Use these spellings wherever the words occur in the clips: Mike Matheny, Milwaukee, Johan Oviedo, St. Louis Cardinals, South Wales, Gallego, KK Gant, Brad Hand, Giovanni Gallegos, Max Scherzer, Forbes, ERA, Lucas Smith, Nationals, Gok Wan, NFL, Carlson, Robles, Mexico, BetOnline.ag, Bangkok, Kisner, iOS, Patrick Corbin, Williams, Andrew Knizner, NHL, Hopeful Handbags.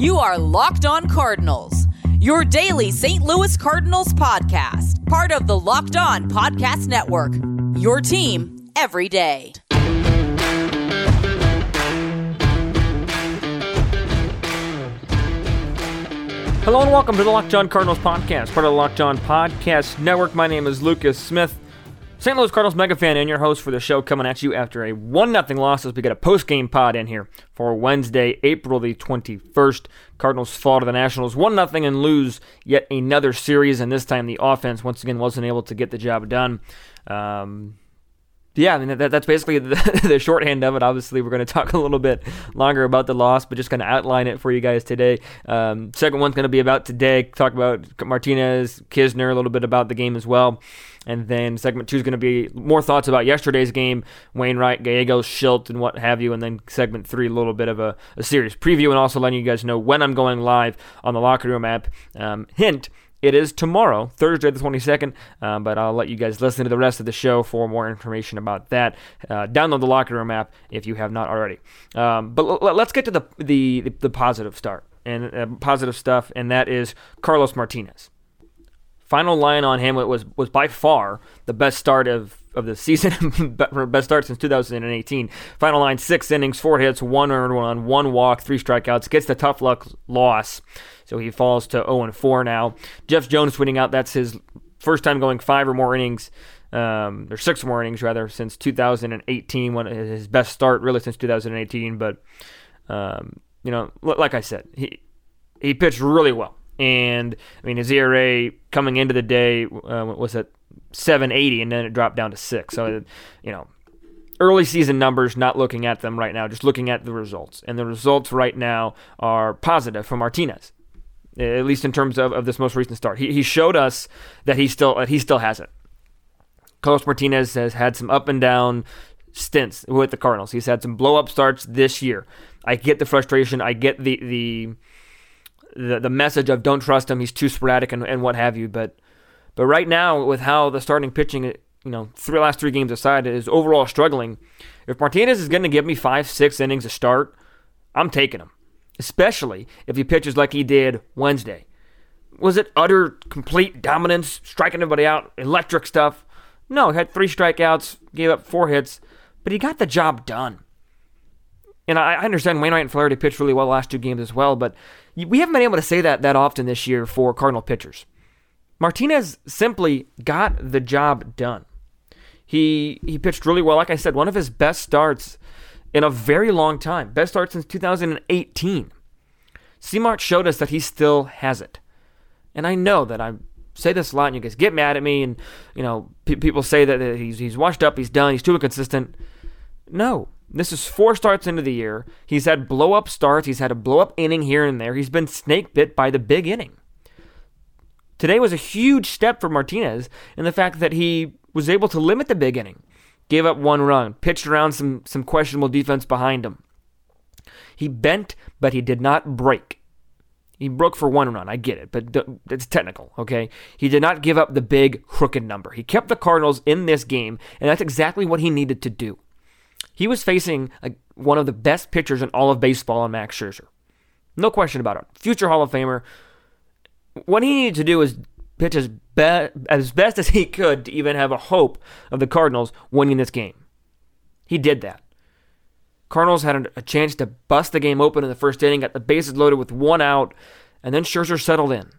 You are Locked On Cardinals, your daily St. Louis Cardinals podcast, part of the Locked On Podcast Network, your team every day. Hello and welcome to the Locked On Cardinals podcast, part of the Locked On Podcast Network. My name is Lucas Smith, St. Louis Cardinals mega fan and your host for the show, coming at you after a 1-0 loss as we get a post-game pod in here for Wednesday, April the 21st. Cardinals fall to the Nationals 1-0 and lose yet another series, and this time the offense once again wasn't able to get the job done. That's basically the shorthand of it. Obviously, we're going to talk a little bit longer about the loss, but just going to outline it for you guys today. Second one's going to be about today. Talk about Martinez, Kisner, a little bit about the game as well. And then segment two is going to be more thoughts about yesterday's game, Wainwright, Gallegos, Schilt, and what have you. And then segment three, a little bit of a series preview, and also letting you guys know when I'm going live on the Locker Room app. Hint. It is tomorrow, Thursday the 22nd, but I'll let you guys listen to the rest of the show for more information about that. Download the Locker Room app if you have not already. But let's get to the positive start and positive stuff, and that is Carlos Martinez. Final line on him was by far the best start of the season, best start since 2018. Final line, 6 innings, 4 hits, 1 earned run, 1 walk, 3 strikeouts, gets the tough luck loss. So he falls to 0-4 now. Jeff Jones tweeting out that's his first time going 5 or more innings, or 6 more innings rather, since 2018. His best start really since 2018. But, like I said, he pitched really well. And, I mean, his ERA coming into the day was at 7.80, and then it dropped down to 6. So, early season numbers, not looking at them right now, just looking at the results. And the results right now are positive for Martinez, at least in terms of this most recent start. He showed us that he still has it. Carlos Martinez has had some up and down stints with the Cardinals. He's had some blow-up starts this year. I get the frustration. I get the message of don't trust him, he's too sporadic and what have you, but right now with how the starting pitching, last 3 games aside, is overall struggling, if Martinez is going to give me 5-6 innings a start, I'm taking him, especially if he pitches like he did Wednesday. Was it utter complete dominance, striking everybody out, electric stuff? No, he had 3 strikeouts, gave up 4 hits, but he got the job done. And I understand Wainwright and Flaherty pitched really well the last 2 games as well, but we haven't been able to say that often this year for Cardinal pitchers. Martinez simply got the job done. He pitched really well. Like I said, one of his best starts in a very long time. Best start since 2018. C-Mart showed us that he still has it. And I know that I say this a lot, and you guys get mad at me, and people say that he's washed up, he's done, he's too inconsistent. No. This is 4 starts into the year. He's had blow-up starts. He's had a blow-up inning here and there. He's been snake-bit by the big inning. Today was a huge step for Martinez in the fact that he was able to limit the big inning. Gave up 1 run. Pitched around some questionable defense behind him. He bent, but he did not break. He broke for 1 run. I get it, but it's technical, okay? He did not give up the big, crooked number. He kept the Cardinals in this game, and that's exactly what he needed to do. He was facing one of the best pitchers in all of baseball in Max Scherzer. No question about it. Future Hall of Famer. What he needed to do is pitch as best as he could to even have a hope of the Cardinals winning this game. He did that. Cardinals had a chance to bust the game open in the first inning, got the bases loaded with 1 out, and then Scherzer settled in.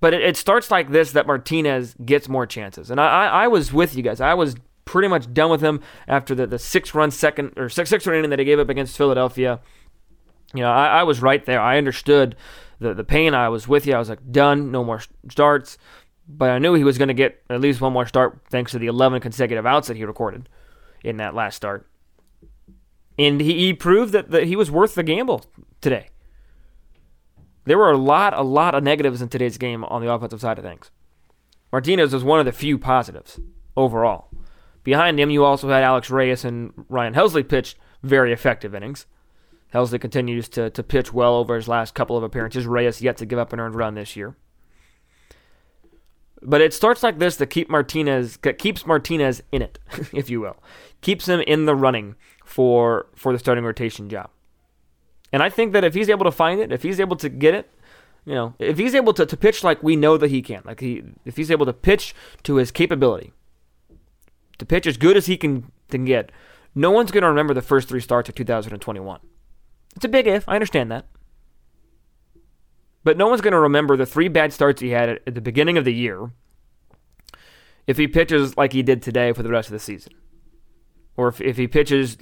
But it starts like this that Martinez gets more chances. And I was with you guys. I was pretty much done with him after the 6-run inning that he gave up against Philadelphia. I was right there. I understood the pain. I was with you. I was like, done, no more starts. But I knew he was going to get at least 1 more start thanks to the 11 consecutive outs that he recorded in that last start. And he proved that he was worth the gamble today. There were a lot of negatives in today's game on the offensive side of things. Martinez was one of the few positives overall. Behind him, you also had Alex Reyes and Ryan Helsley pitch very effective innings. Helsley continues to pitch well over his last couple of appearances. Reyes yet to give up an earned run this year. But it starts like this that keeps Martinez in it, if you will. Keeps him in the running for the starting rotation job. And I think that if he's able to find it, if he's able to get it, you know, if he's able to pitch like we know that he can, like if he's able to pitch to his capability, to pitch as good as he can get, no one's going to remember the first three starts of 2021. It's a big if. I understand that. But no one's going to remember the three bad starts he had at the beginning of the year if he pitches like he did today for the rest of the season. Or if he pitches,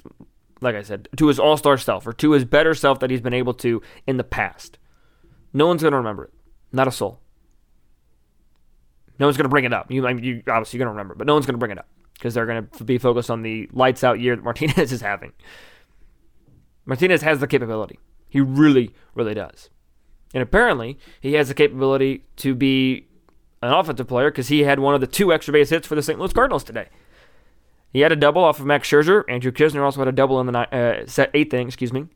like I said, to his all-star self or to his better self that he's been able to in the past. No one's going to remember it. Not a soul. No one's going to bring it up. You obviously, you're going to remember it, but no one's going to bring it up because they're going to be focused on the lights-out year that Martinez is having. Martinez has the capability. He really, really does. And apparently, he has the capability to be an offensive player because he had one of the two extra base hits for the St. Louis Cardinals today. He had a double off of Max Scherzer. Andrew Knizner also had a double in the eighth inning,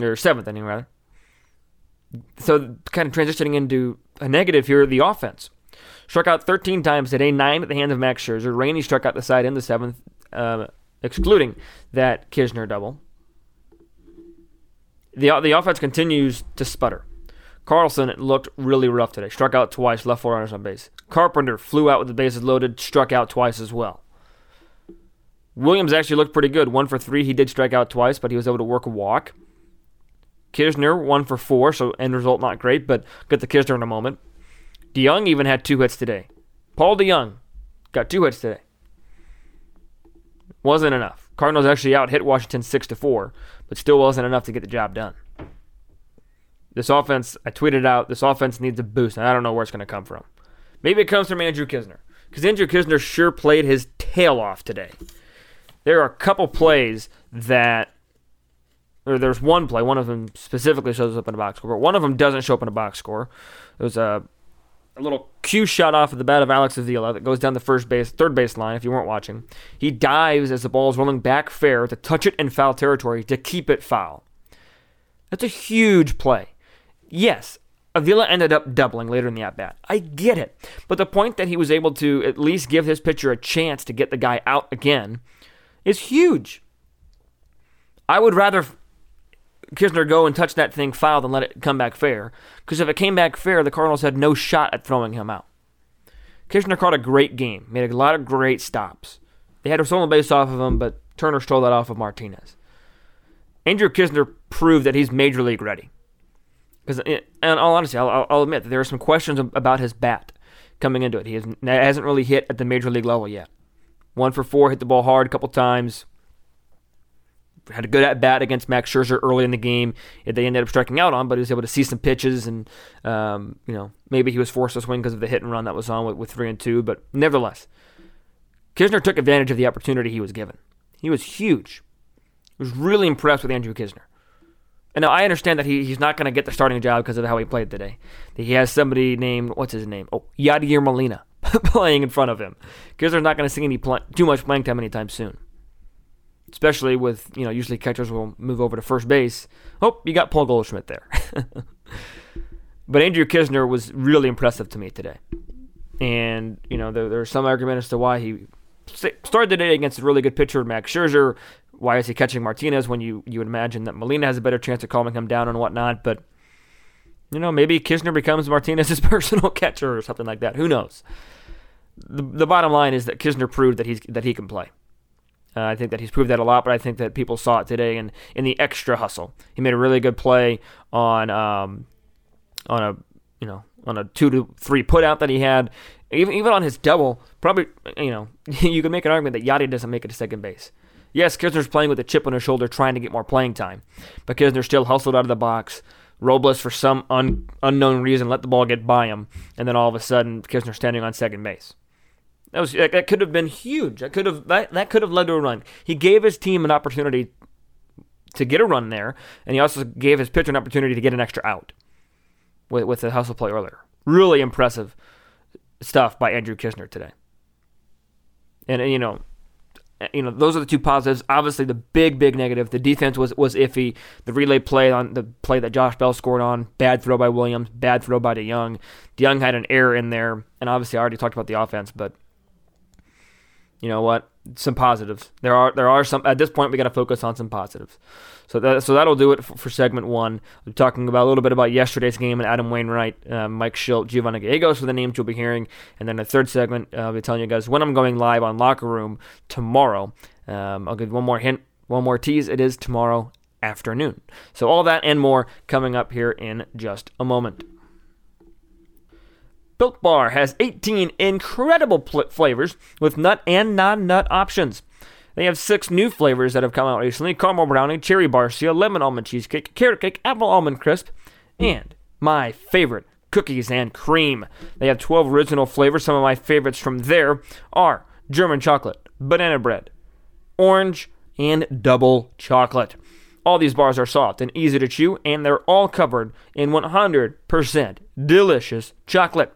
or seventh inning, rather. So kind of transitioning into a negative here, the offense. Struck out 13 times today, 9 at the hands of Max Scherzer. Rainey struck out the side in the seventh, excluding that Kisner double. The offense continues to sputter. Carlson looked really rough today. Struck out twice, left 4 runners on base. Carpenter flew out with the bases loaded, struck out twice as well. Williams actually looked pretty good. 1 for 3, he did strike out twice, but he was able to work a walk. Kisner, 1 for 4, so end result not great, but get the Kisner in a moment. DeJong even had 2 hits today. Paul DeJong got 2 hits today. Wasn't enough. Cardinals actually out-hit Washington 6-4, but still wasn't enough to get the job done. This offense, I tweeted out, this offense needs a boost, and I don't know where it's going to come from. Maybe it comes from Andrew Knizner, because Andrew Knizner sure played his tail off today. There are a couple plays that, or there's one play, one of them specifically shows up in a box score, but one of them doesn't show up in a box score. It was a little cue shot off of the bat of Alex Avila that goes down the third base line, if you weren't watching. He dives as the ball is rolling back fair to touch it in foul territory to keep it foul. That's a huge play. Yes, Avila ended up doubling later in the at-bat. I get it. But the point that he was able to at least give his pitcher a chance to get the guy out again is huge. I would rather Kisner go and touch that thing foul and let it come back fair, because if it came back fair, the Cardinals had no shot at throwing him out. Kisner caught a great game, made a lot of great stops. They had a stolen base off of him, but Turner stole that off of Martinez. Andrew Kisner proved that he's major league ready. Because, in all honesty, I'll admit that there are some questions about his bat coming into it. He hasn't really hit at the major league level yet. 1 for 4, hit the ball hard a couple times. Had a good at-bat against Max Scherzer early in the game. They ended up striking out on, but he was able to see some pitches, and maybe he was forced to swing because of the hit and run that was on with 3-2, but nevertheless, Kisner took advantage of the opportunity he was given. He was huge. I was really impressed with Andrew Kisner. And now I understand that he's not going to get the starting job because of how he played today. He has somebody named, Yadier Molina playing in front of him. Kisner's not going to see too much playing time anytime soon. Especially with, usually catchers will move over to first base. Oh, you got Paul Goldschmidt there. But Andrew Kisner was really impressive to me today. And, there's some argument as to why he started the day against a really good pitcher, Max Scherzer. Why is he catching Martinez when you would imagine that Molina has a better chance of calming him down and whatnot? But, maybe Kisner becomes Martinez's personal catcher or something like that. Who knows? The bottom line is that Kisner proved that he can play. I think that he's proved that a lot, but I think that people saw it today in the extra hustle. He made a really good play on a 2-3 put out that he had. Even on his double, probably, you can make an argument that Yadier doesn't make it to second base. Yes, Kisner's playing with a chip on his shoulder, trying to get more playing time, but Kisner still hustled out of the box. Robles, for some unknown reason, let the ball get by him, and then all of a sudden, Kisner standing on second base. That could have been huge. That could have led to a run. He gave his team an opportunity to get a run there, and he also gave his pitcher an opportunity to get an extra out with the hustle play earlier. Really impressive stuff by Andrew Kisner today. And those are the two positives. Obviously, the big negative. The defense was iffy. The relay play on the play that Josh Bell scored on, bad throw by Williams, bad throw by DeJong. DeJong had an error in there, and obviously, I already talked about the offense, but you know what? Some positives. There are some. At this point, we got to focus on some positives. So that'll do it for segment one. We're talking about a little bit about yesterday's game and Adam Wainwright, Mike Schilt, Giovanni Gallegos, are the names you'll be hearing. And then the third segment, I'll be telling you guys when I'm going live on Locker Room tomorrow. I'll give you one more hint, one more tease. It is tomorrow afternoon. So all that and more coming up here in just a moment. Built Bar has 18 incredible flavors with nut and non-nut options. They have 6 new flavors that have come out recently: caramel brownie, cherry barcia, lemon almond cheesecake, carrot cake, apple almond crisp, and my favorite, cookies and cream. They have 12 original flavors. Some of my favorites from there are German chocolate, banana bread, orange, and double chocolate. All these bars are soft and easy to chew, and they're all covered in 100% delicious chocolate.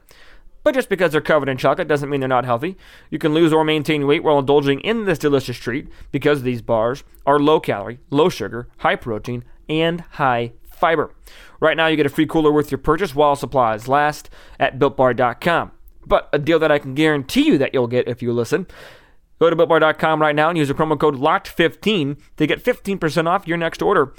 But just because they're covered in chocolate doesn't mean they're not healthy. You can lose or maintain weight while indulging in this delicious treat because these bars are low calorie, low sugar, high protein, and high fiber. Right now you get a free cooler with your purchase while supplies last at BuiltBar.com. But a deal that I can guarantee you that you'll get if you listen. Go to BuiltBar.com right now and use the promo code LOCKED15 to get 15% off your next order.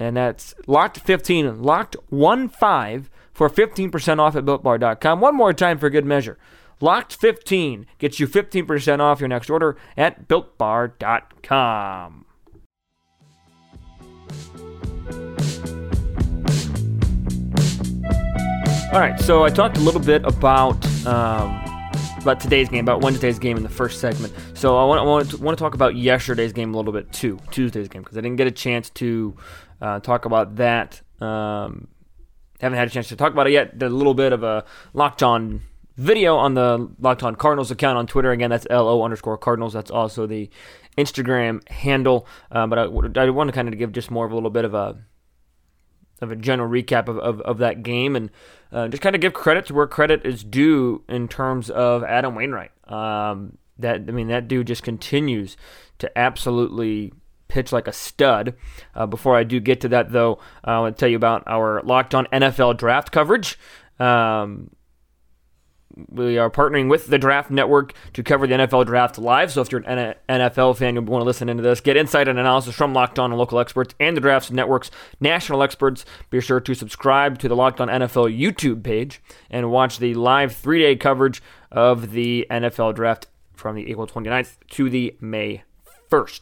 And that's LOCKED15, LOCKED15 for 15% off at BuiltBar.com. One more time for good measure. LOCKED15 gets you 15% off your next order at BuiltBar.com. All right, so I talked a little bit about today's game, about Wednesday's game in the first segment. So I want to talk about yesterday's game a little bit too, Tuesday's game, because I didn't get a chance to talk about that. Haven't had a chance to talk about it yet. Did a little bit of a Locked On video on the Locked On Cardinals account on Twitter. Again, that's LO_Cardinals. That's also the Instagram handle. But I want to kind of give just more of a little bit of a general recap of that game, and just kind of give credit to where credit is due in terms of Adam Wainwright. That dude just continues to absolutely pitch like a stud. Before I do get to that, though, I want to tell you about our Locked On NFL draft coverage. We are partnering with the Draft Network to cover the NFL Draft live. So if you're an NFL fan, you'll want to listen into this. Get insight and analysis from Locked On and local experts and the Draft Network's national experts. Be sure to subscribe to the Locked On NFL YouTube page and watch the live 3-day coverage of the NFL Draft from the April 29th to the May 1st.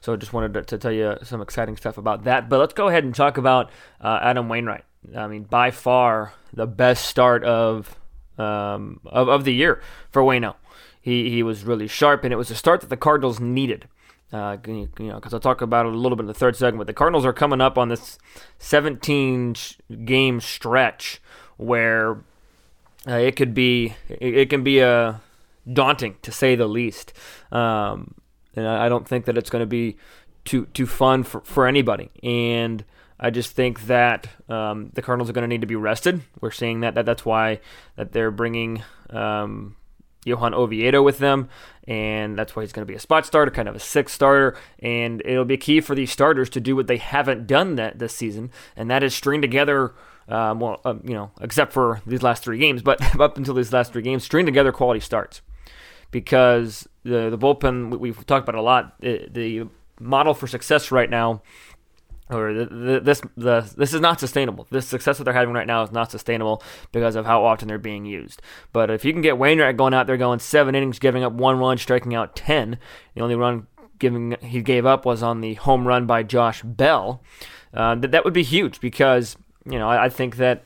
So just wanted to tell you some exciting stuff about that. But let's go ahead and talk about Adam Wainwright. I mean, by far the best start of the year for Waino. He was really sharp, and it was a start that the Cardinals needed. Because I'll talk about it a little bit in the third segment. The Cardinals are coming up on this 17-game stretch where it can be daunting, to say the least. And I don't think that it's going to be too fun for anybody. And I just think that the Cardinals are going to need to be rested. We're seeing that's why that they're bringing Johan Oviedo with them, and that's why he's going to be a spot starter, kind of a sixth starter, and it'll be key for these starters to do what they haven't done this season, and that is string together, except for these last 3 games, but up until these last 3 games, string together quality starts, because the bullpen, we've talked about it a lot, the model for success right now, or this is not sustainable. This success that they're having right now is not sustainable because of how often they're being used. But if you can get Wainwright going out there, going 7 innings, giving up 1 run, striking out 10, the only run he gave up was on the home run by Josh Bell. That would be huge because I think that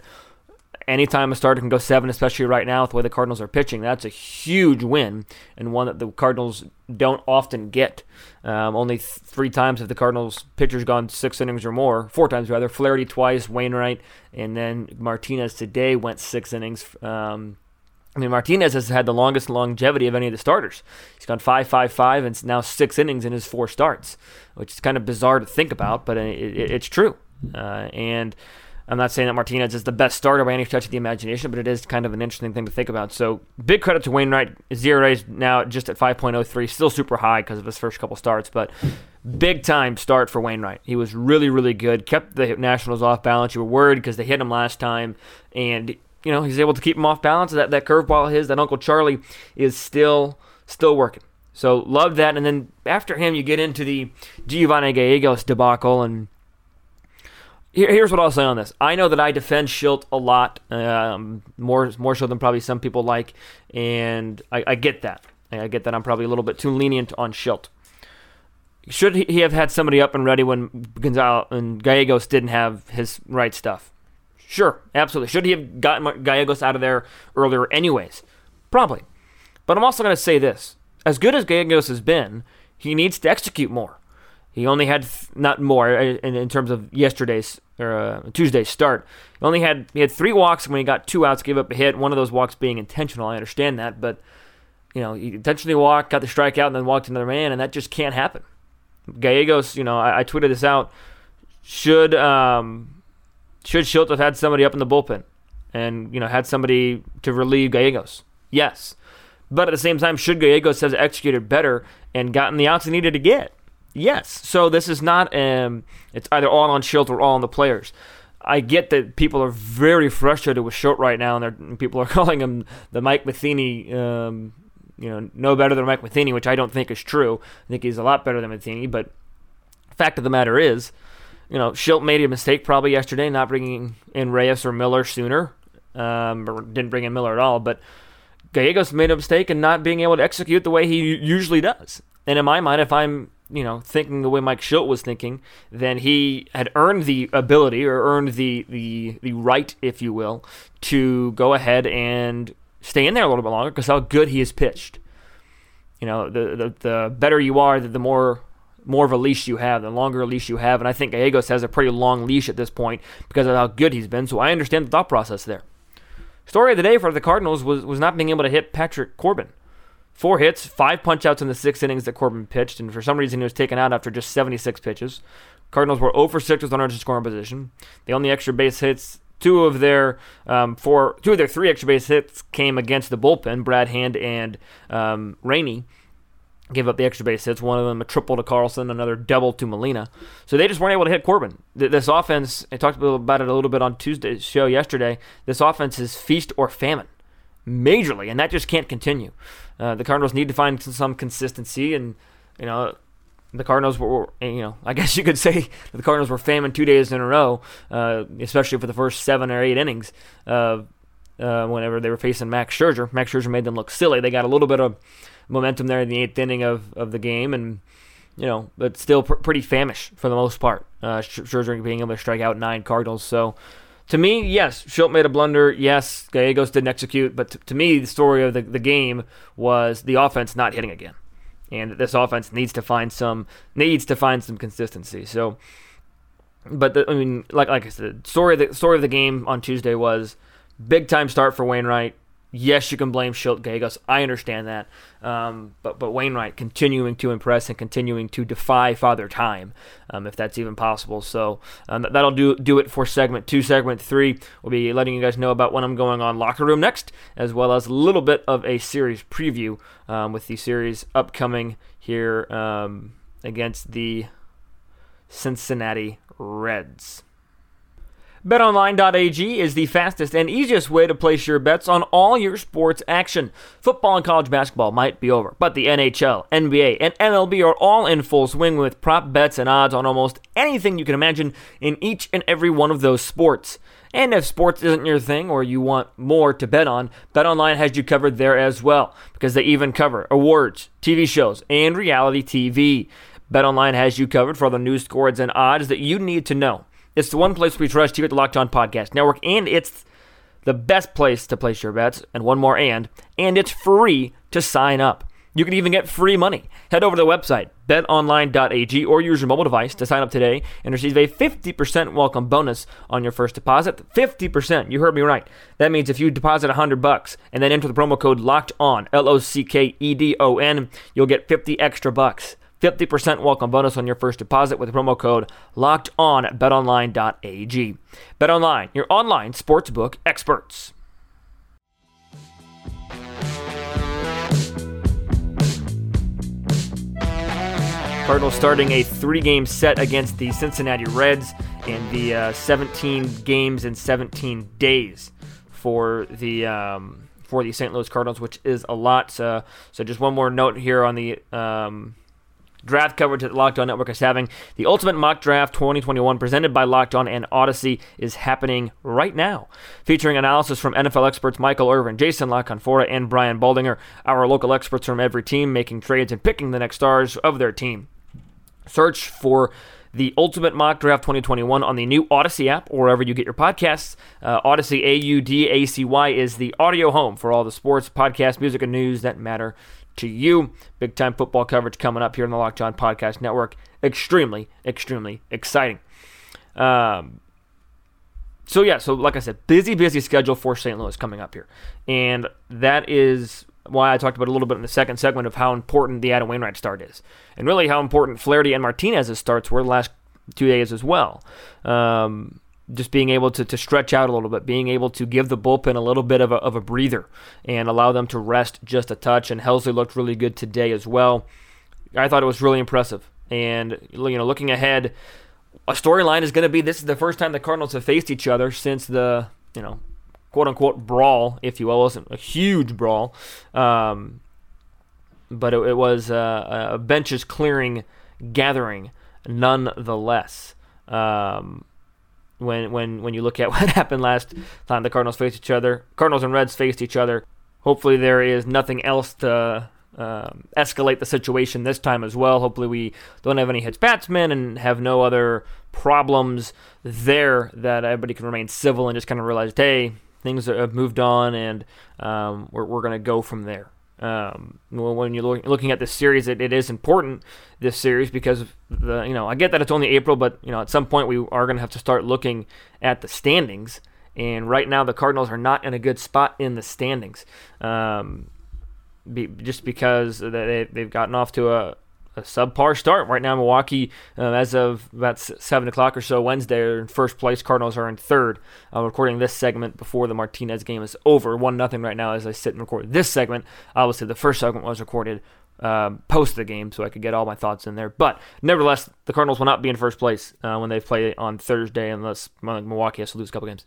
anytime a starter can go 7, especially right now with the way the Cardinals are pitching, that's a huge win and one that the Cardinals don't often get. Only 3 times have the Cardinals pitchers gone 6 innings or more, 4 times rather. Flaherty twice, Wainwright, and then Martinez today went 6 innings. Martinez has had the longest longevity of any of the starters. He's gone 5, and now 6 innings in his 4 starts, which is kind of bizarre to think about, but it's true. And I'm not saying that Martinez is the best starter by any stretch of the imagination, but it is kind of an interesting thing to think about. So big credit to Wainwright. ERA's now just at 5.03, still super high because of his first couple starts, but big time start for Wainwright. He was really, really good, kept the Nationals off balance. You were worried because they hit him last time, and he's able to keep him off balance. That curveball of his, that Uncle Charlie, is still still working. So love that. And then after him, you get into the Giovanni Gallegos debacle. And here's what I'll say on this. I know that I defend Schilt a lot, more so than probably some people like, and I get that. I get that I'm probably a little bit too lenient on Schilt. Should he have had somebody up and ready when Gonzalez and Gallegos didn't have his right stuff? Sure, absolutely. Should he have gotten Gallegos out of there earlier anyways? Probably. But I'm also going to say this. As good as Gallegos has been, he needs to execute more. He only had, not more, in terms of yesterday's, or Tuesday's start. He had 3 walks when he got 2 outs, gave up a hit, one of those walks being intentional. I understand that, but he intentionally walked, got the strikeout, and then walked another man, and that just can't happen. Gallegos, I tweeted this out, should Schilt have had somebody up in the bullpen and, had somebody to relieve Gallegos? Yes. But at the same time, should Gallegos have executed better and gotten the outs he needed to get? Yes. So this is not, it's either all on Schilt or all on the players. I get that people are very frustrated with Schilt right now, and people are calling him the Mike Matheny, no better than Mike Matheny, which I don't think is true. I think he's a lot better than Matheny, but fact of the matter is, Schilt made a mistake probably yesterday not bringing in Reyes or Miller sooner, or didn't bring in Miller at all, but Gallegos made a mistake in not being able to execute the way he usually does. And in my mind, if I'm thinking the way Mike Schilt was thinking, then he had earned the ability or earned the right, if you will, to go ahead and stay in there a little bit longer because how good he has pitched. The better you are, the more of a leash you have, the longer a leash you have. And I think Gallegos has a pretty long leash at this point because of how good he's been. So I understand the thought process there. Story of the day for the Cardinals was not being able to hit Patrick Corbin. 4 hits, 5 punch-outs in the 6 innings that Corbin pitched, and for some reason he was taken out after just 76 pitches. Cardinals were 0 for 6 with runners in scoring position. The only extra base hits, two of their 3 extra base hits came against the bullpen. Brad Hand and Rainey gave up the extra base hits. One of them a triple to Carlson, another double to Molina. So they just weren't able to hit Corbin. This offense, I talked about it a little bit on Tuesday's show yesterday, this offense is feast or famine, majorly, and that just can't continue. The Cardinals need to find some consistency, and, the Cardinals were, I guess you could say the Cardinals were famined 2 days in a row, especially for the first 7 or 8 innings whenever they were facing Max Scherzer. Max Scherzer made them look silly. They got a little bit of momentum there in the 8th inning of the game, and, but still pretty famished for the most part. Scherzer being able to strike out 9 Cardinals. So, to me, yes, Schilt made a blunder. Yes, Gallegos didn't execute. But to me, the story of the game was the offense not hitting again. And this offense needs to find some consistency. So, but like I said, story of the game on Tuesday was big time start for Wainwright. Yes, you can blame Schilt, Gallegos. I understand that. But Wainwright continuing to impress and continuing to defy Father Time, if that's even possible. So that'll do it for segment 2. Segment 3, we'll be letting you guys know about when I'm going on Locker Room next, as well as a little bit of a series preview with the series upcoming here against the Cincinnati Reds. BetOnline.ag is the fastest and easiest way to place your bets on all your sports action. Football and college basketball might be over, but the NHL, NBA, and MLB are all in full swing with prop bets and odds on almost anything you can imagine in each and every one of those sports. And if sports isn't your thing or you want more to bet on, BetOnline has you covered there as well, because they even cover awards, TV shows, and reality TV. BetOnline has you covered for all the news, scores, and odds that you need to know. It's the one place we trust here at the Locked On Podcast Network, and it's the best place to place your bets, and one more and it's free to sign up. You can even get free money. Head over to the website, betonline.ag, or use your mobile device to sign up today and receive a 50% welcome bonus on your first deposit. 50%, you heard me right. That means if you deposit $100 and then enter the promo code LOCKEDON, LOCKEDON, you'll get 50 extra bucks. 50% welcome bonus on your first deposit with the promo code LOCKEDON at betonline.ag. BetOnline, your online sportsbook experts. Cardinals starting a 3-game set against the Cincinnati Reds in the 17 games in 17 days for the for the St. Louis Cardinals, which is a lot. So just one more note here on the draft coverage that Locked On Network is having. The Ultimate Mock Draft 2021 presented by Locked On and Audacy is happening right now, featuring analysis from NFL experts Michael Irvin, Jason LaConfora, and Brian Baldinger, our local experts from every team making trades and picking the next stars of their team. Search for the Ultimate Mock Draft 2021 on the new Audacy app, or wherever you get your podcasts. Audacy, A-U-D-A-C-Y, is the audio home for all the sports, podcasts, music, and news that matter to you. Big-time football coverage coming up here on the Locked On Podcast Network. Extremely, extremely exciting. So like I said, busy schedule for St. Louis coming up here. And that is why I talked about a little bit in the second segment of how important the Adam Wainwright start is, and really how important Flaherty and Martinez's starts were the last 2 days as well. Just being able to stretch out a little bit, being able to give the bullpen a little bit of a breather and allow them to rest just a touch. And Helsley looked really good today as well. I thought it was really impressive. And looking ahead, a storyline is going to be this is the first time the Cardinals have faced each other since the quote-unquote brawl, if you will. It wasn't a huge brawl, but it was a benches clearing gathering nonetheless. When you look at what happened last time the Cardinals faced each other, Cardinals and Reds faced each other, hopefully there is nothing else to escalate the situation this time as well. Hopefully we don't have any hits batsmen and have no other problems there, that everybody can remain civil and just kind of realize, hey, things have moved on, and we're going to go from there. When you're looking at this series, it is important, this series, because I get that it's only April, but at some point we are going to have to start looking at the standings. And right now the Cardinals are not in a good spot in the standings, just because they've gotten off to a subpar start. Right now Milwaukee, as of about 7 o'clock or so Wednesday, are in first place. Cardinals are in third. I'm recording this segment before the Martinez game is over. 1-0 right now as I sit and record this segment. Obviously the first segment was recorded post the game, so I could get all my thoughts in there. But nevertheless, the Cardinals will not be in first place when they play on Thursday, unless Milwaukee has to lose a couple games.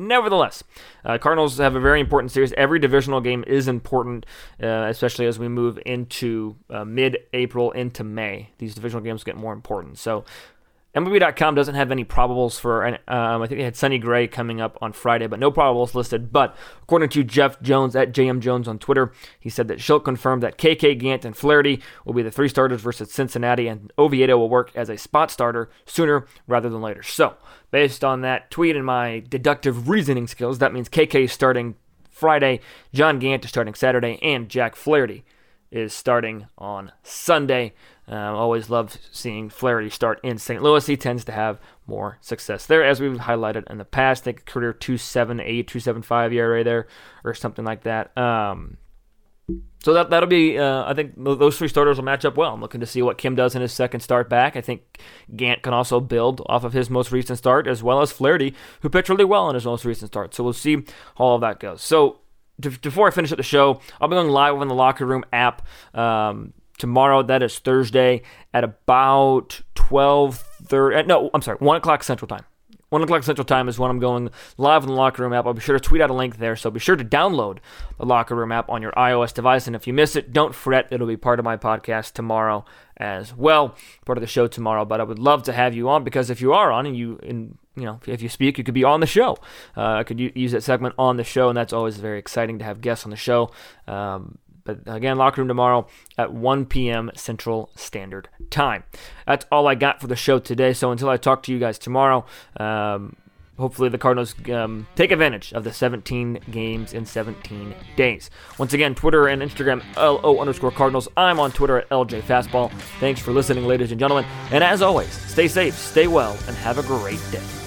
Nevertheless, Cardinals have a very important series. Every divisional game is important, especially as we move into mid-April into May. These divisional games get more important. So MLB.com doesn't have any probables for, I think they had Sonny Gray coming up on Friday, but no probables listed. But according to Jeff Jones at JM Jones on Twitter, he said that Schilt confirmed that KK Gant and Flaherty will be the three starters versus Cincinnati, and Oviedo will work as a spot starter sooner rather than later. So based on that tweet and my deductive reasoning skills, that means KK is starting Friday, John Gant is starting Saturday, and Jack Flaherty is starting on Sunday. Always love seeing Flaherty start in St. Louis. He tends to have more success there, as we've highlighted in the past. I think career 2.78, 2.75 ERA there, or something like that. So that'll be, I think those three starters will match up well. I'm looking to see what Kim does in his second start back. I think Gant can also build off of his most recent start, as well as Flaherty, who pitched really well in his most recent start. So we'll see how all that goes. So before I finish up the show, I'll be going live on the Locker Room app tomorrow. That is Thursday at about 1 o'clock Central Time. 1 o'clock Central Time is when I'm going live on the Locker Room app. I'll be sure to tweet out a link there, so be sure to download the Locker Room app on your iOS device. And if you miss it, don't fret. It'll be part of my podcast tomorrow as well, part of the show tomorrow. But I would love to have you on, because if you are on and if you speak, you could be on the show. I could use that segment on the show, and that's always very exciting to have guests on the show. But again, Locker Room tomorrow at 1 p.m. Central Standard Time. That's all I got for the show today. So until I talk to you guys tomorrow, hopefully the Cardinals take advantage of the 17 games in 17 days. Once again, Twitter and Instagram, LO_Cardinals. I'm on Twitter at LJFastball. Thanks for listening, ladies and gentlemen. And as always, stay safe, stay well, and have a great day.